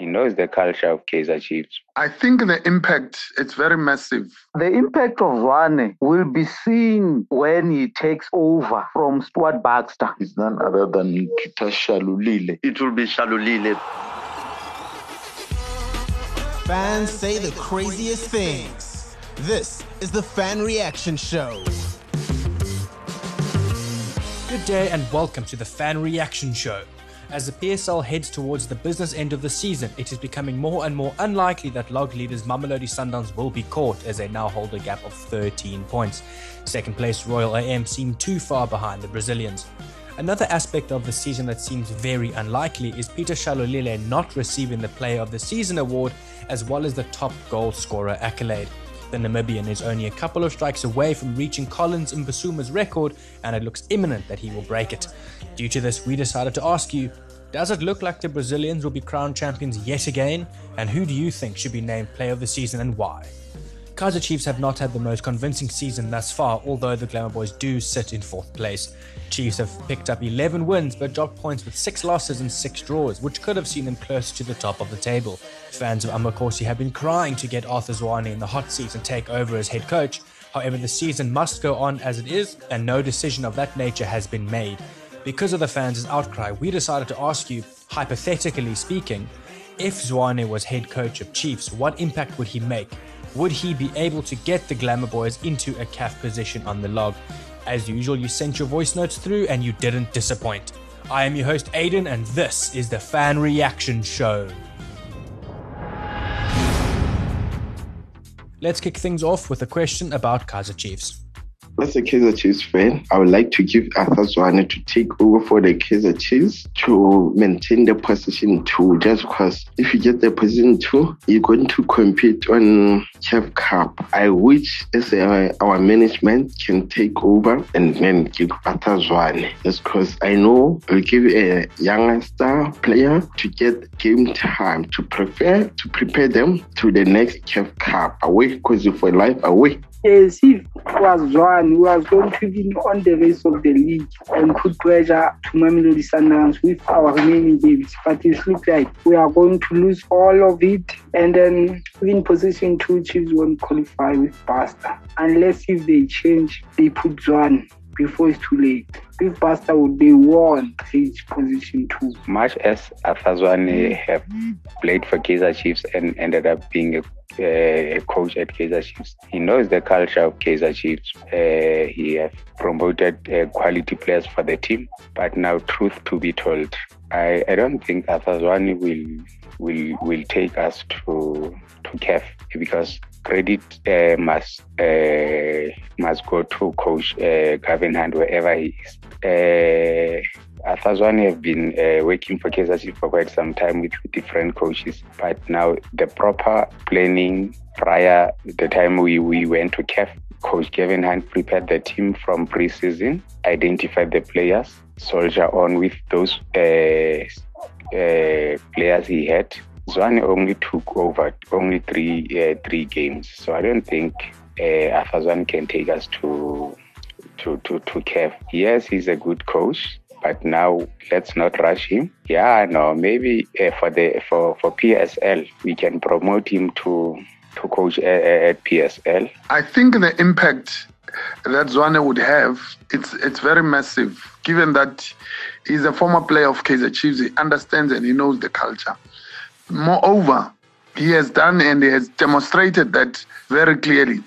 He knows the culture of Kaizer Chiefs. I think the impact, it's very massive. The impact of Zwane will be seen when he takes over from Stuart Baxter. It's none other than Peter Shalulile. It will be Shalulile. Fans say the craziest things. This is the Fan Reaction Show. Good day and welcome to the Fan Reaction Show. As the PSL heads towards the business end of the season, it is becoming more and more unlikely that log leaders Mamelodi Sundowns will be caught, as they now hold a gap of 13 points. Second place Royal AM seem too far behind the Brazilians. Another aspect of the season that seems very unlikely is Peter Shalulile not receiving the Player of the Season award as well as the top goal scorer accolade. The Namibian is only a couple of strikes away from reaching Collins Mbasuma's record, and it looks imminent that he will break it. Due to this, we decided to ask you, does it look like the Brazilians will be crowned champions yet again? And who do you think should be named Player of the Season and why? Kaizer Chiefs have not had the most convincing season thus far, although the Glamour Boys do sit in 4th place. Chiefs have picked up 11 wins but dropped points with 6 losses and 6 draws, which could have seen them close to the top of the table. Fans of Amakosi have been crying to get Arthur Zwane in the hot seat and take over as head coach. However, the season must go on as it is, and no decision of that nature has been made. Because of the fans' outcry, we decided to ask you, hypothetically speaking, if Zwane was head coach of Chiefs, what impact would he make? Would he be able to get the Glamour Boys into a CAF position on the log? As usual, you sent your voice notes through and you didn't disappoint. I am your host Aidan, and this is the Fan Reaction Show. Let's kick things off with a question about Kaizer Chiefs. As a Kaizer Chiefs fan, I would like to give Arthur Zwane to take over for the Kaizer Chiefs to maintain the position 2, just because if you get the position 2, you're going to compete on CAF Cup. I wish as our management can take over and then give Arthur Zwane, just because I know we'll give a younger star player to get game time to prepare them to the next CAF Cup away, because for life away. Yes, he was Zwane, who was going to be on the race of the league and put pressure to Mamelodi Sundowns with our remaining games. But it looks like we are going to lose all of it, and then in position 2, Chiefs won't qualify with Baxter. Unless if they change, they put Zwane before it's too late. If Baxter would be won, reach position 2. Much as Arthur Zwane have played for Kaizer Chiefs and ended up being a coach at Kaizer Chiefs, he knows the culture of Kaizer Chiefs. He has promoted quality players for the team. But now, truth to be told, I don't think Arthur Zwane will take us to CAF, because credit must go to coach Gavin Hunt, wherever he is. Arthur Zwane have been working for Kaizer Chiefs for quite some time with different coaches, but now the proper planning prior the time we went to CAF, Coach Gavin Hunt prepared the team from pre-season, identified the players, soldier on with those players he had. Zwane only took over only three games, so I don't think Arthur Zwane can take us to CAF. Yes, he's a good coach, but now let's not rush him. Yeah, no, maybe for PSL we can promote him to coach at PSL. I think the impact that Zwane would have, it's very massive, given that he's a former player of Kaizer Chiefs. He understands and he knows the culture. Moreover, he has done and he has demonstrated that very clearly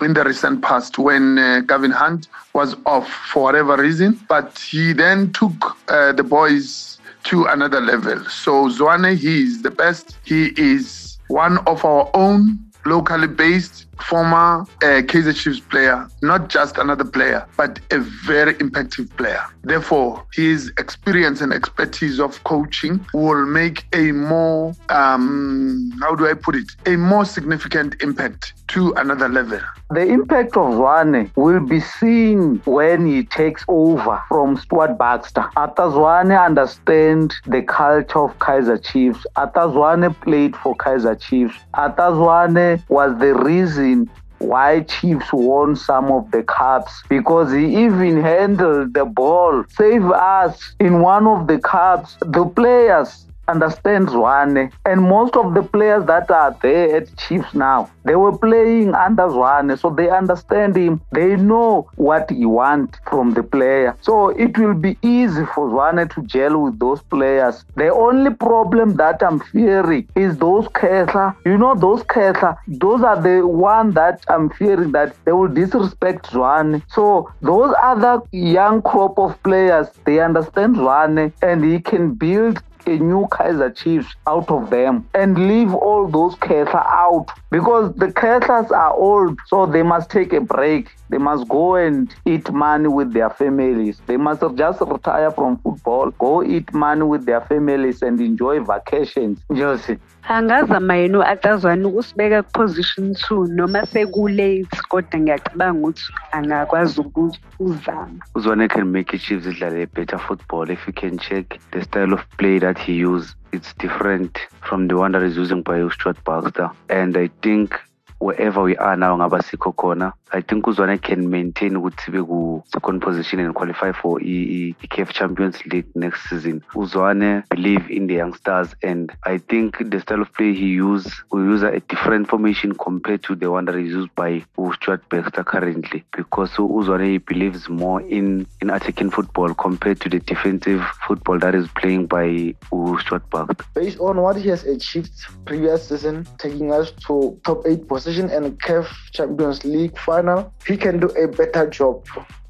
in the recent past when Gavin Hunt was off for whatever reason, but he then took the boys to another level. So Zwane, he is the best. He is one of our own locally based former Kaizer Chiefs player, not just another player, but a very impactful player. Therefore, his experience and expertise of coaching will make a more, a more significant impact to another level. The impact of Zwane will be seen when he takes over from Stuart Baxter. Arthur Zwane understands the culture of Kaizer Chiefs. Arthur Zwane played for Kaizer Chiefs. Arthur Zwane was the reason why Chiefs won some of the cups, because he even handled the ball, save us in one of the cups. The players understands Zwane, and most of the players that are there at Chiefs now, they were playing under Zwane, so they understand him. They know what he wants from the player. So it will be easy for Zwane to gel with those players. The only problem that I'm fearing is those Kaizer. You know, those Kaizer, those are the one that I'm fearing that they will disrespect Zwane. So those other young crop of players, they understand Zwane, and he can build a new Kaizer Chiefs out of them and leave all those Kaizer out, because the Kaizers are old, so they must take a break. They must go and eat money with their families. They must just retire from football, go eat money with their families and enjoy vacations. Josie. Angazama yena athazwana ukusibeka position 2 noma sekulate kodwa ngiyacabanga ukuthi angakwazi ukuzama. Uzwane can make Chiefs idlale better football if you can check the style of play that he uses. It's different from the one that is using by Stuart Baxter, and I think wherever we are now, ngabasikho khona, I think Uzwane can maintain ukuthi beku second position and qualify for the CAF Champions League next season. Uzwane believe in the youngsters, and I think the style of play he used, we use a different formation compared to the one that is used by Stuart Baxter currently, because Uzwane believes more in attacking football compared to the defensive football that is playing by Stuart Baxter. Based on what he has achieved previous season, taking us to top 8 position and CAF Champions League final, he can do a better job.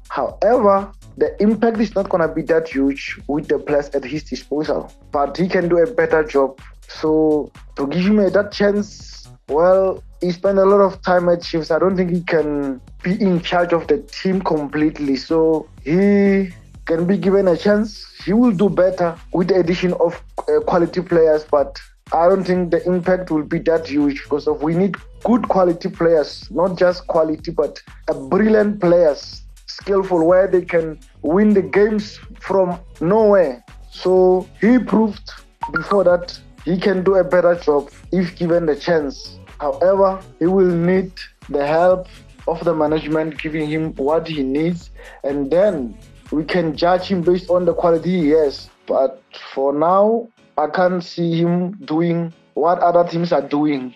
However, the impact is not going to be that huge with the players at his disposal, but he can do a better job. So to give him that chance, well, he spent a lot of time at Chiefs. I don't think he can be in charge of the team completely. So he can be given a chance. He will do better with the addition of quality players, but I don't think the impact will be that huge, because we need good quality players, not just quality, but brilliant players, skillful, where they can win the games from nowhere. So he proved before that he can do a better job if given the chance. However, he will need the help of the management giving him what he needs, and then we can judge him based on the quality he has. But for now, I can't see him doing what other teams are doing.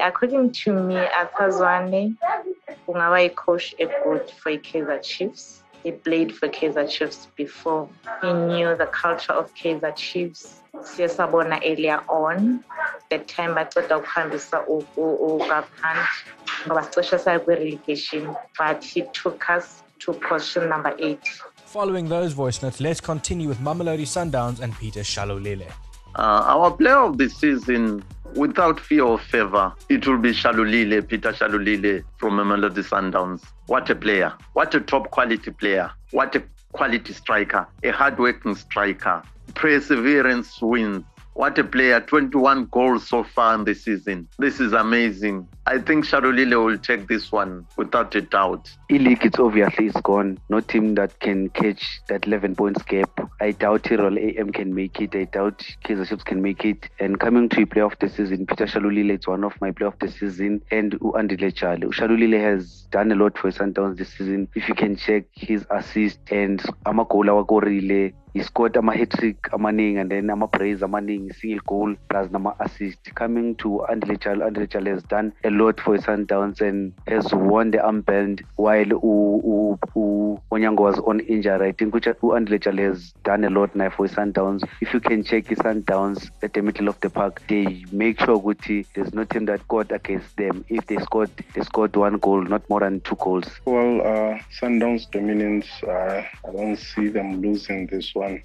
According to me, Arthur Zwane was a coach for Kaizer Chiefs. He played for Kaizer Chiefs before. He knew the culture of Kaizer Chiefs. Siyasabona earlier on, the time I thought ukuhambisa Gavin Hunt ngoba sicishisa kwi-relegation, but he took us to position number 8. Following those voice notes, let's continue with Mamelodi Sundowns and Peter Shalulile. Our player of the season, without fear or favour, it will be Shalulile, Peter Shalulile from Mamelodi Sundowns. What a player. What a top quality player. What a quality striker. A hard-working striker. Perseverance wins. What a player. 21 goals so far in the season. This is amazing. I think Shalulile will take this one without a doubt. E-League, it's obviously it's gone. No team that can catch that 11 points gap. I doubt Royal AM can make it. I doubt Kaizer Chiefs can make it. And coming to play of the season, Peter Shalulile is one of my play of the season, and Andile Chale. Shalulile has done a lot for Sundowns this season. If you can check his assist and amagola wakorile, he scored a hat-trick, a manning, and then a praise, a manning, single goal, plus nama assist. Coming to Andile Chale has done a lot for Sundowns and has won the armband while Onyango was on injury. I think Andile Chale has done a lot now for Sundowns. If you can check Sundowns at the middle of the park, they make sure Guti there's no team that scored against them. If they scored one goal, not more than 2 goals. Well, Sundowns dominance, I don't see them losing this one.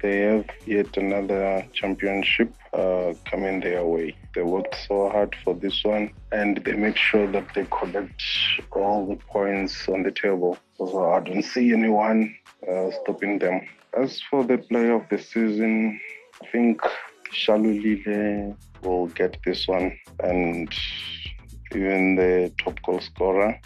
They have yet another championship coming their way. They worked so hard for this one, and they make sure that they collect all the points on the table. So I don't see anyone stopping them. As for the player of the season, I think Shalulile will get this one, and even the top goal scorer.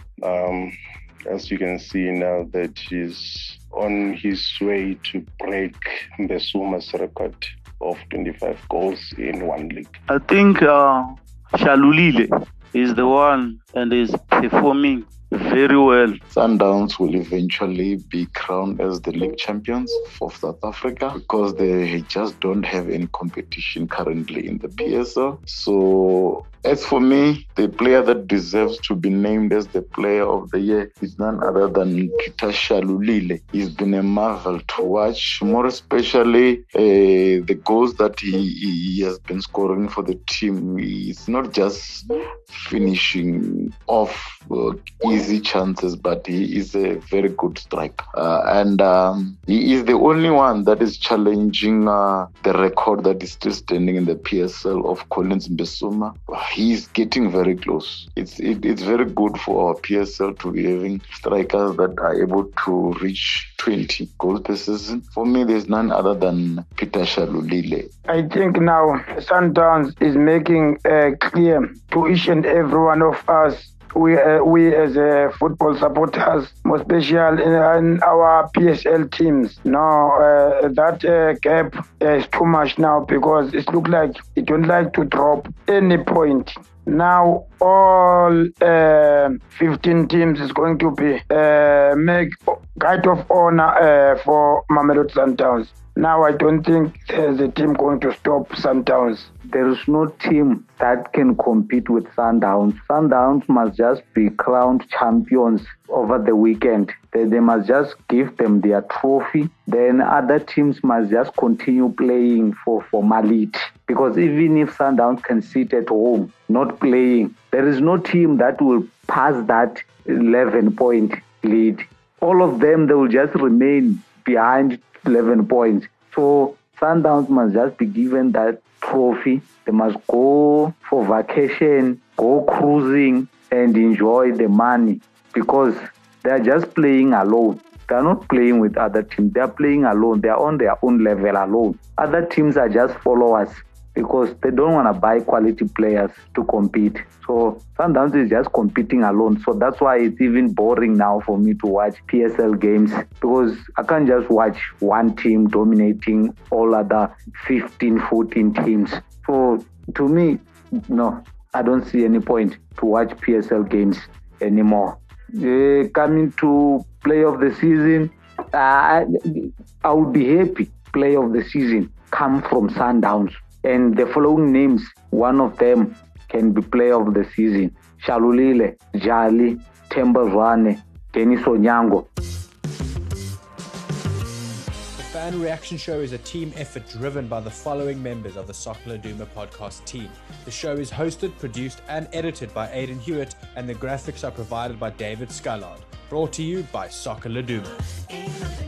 As you can see now that he's on his way to break Mbesuma's record of 25 goals in one league. I think Shalulile is the one and is performing very well. Sundowns will eventually be crowned as the league champions for South Africa because they just don't have any competition currently in the PSL. So as for me, the player that deserves to be named as the player of the year is none other than Peter Shalulile. He's been a marvel to watch, more especially the goals that he has been scoring for the team. It's not just finishing off easy chances, but he is a very good striker. And he is the only one that is challenging the record that is still standing in the PSL of Collins Mbasuma. He's getting very close. It's very good for our PSL to be having strikers that are able to reach 20 goals per season. For me, there's none other than Peter Shalulile. I think now Sundowns is making clear to each and every one of us, we as football supporters, more special in our PSL teams. Now that gap is too much now, because it looks like it don't like to drop any point. Now all 15 teams is going to be make guide of honor for Mamelodi Sundowns. Now I don't think there's a team going to stop Sundowns. There is no team that can compete with Sundowns. Sundowns must just be crowned champions over the weekend. They must just give them their trophy. Then other teams must just continue playing for formality. Because even if Sundowns can sit at home, not playing, there is no team that will pass that 11-point lead. All of them, they will just remain behind 11 points. So Sundowns must just be given that trophy. They must go for vacation, go cruising, and enjoy the money, because they are just playing alone. They are not playing with other teams. They are playing alone. They are on their own level alone. Other teams are just followers, because they don't want to buy quality players to compete. So Sundowns is just competing alone. So that's why it's even boring now for me to watch PSL games, because I can't just watch one team dominating all other 15, 14 teams. So to me, no, I don't see any point to watch PSL games anymore. Coming to play of the season, I would be happy play of the season come from Sundowns. And the following names, one of them can be player of the season: Shalulile, Jali, Temba Vane, Dennis Onyango. The Fan Reaction Show is a team effort driven by the following members of the Soccer Laduma podcast team. The show is hosted, produced and edited by Aidan Hewitt, and the graphics are provided by David Scullard. Brought to you by Soccer Laduma.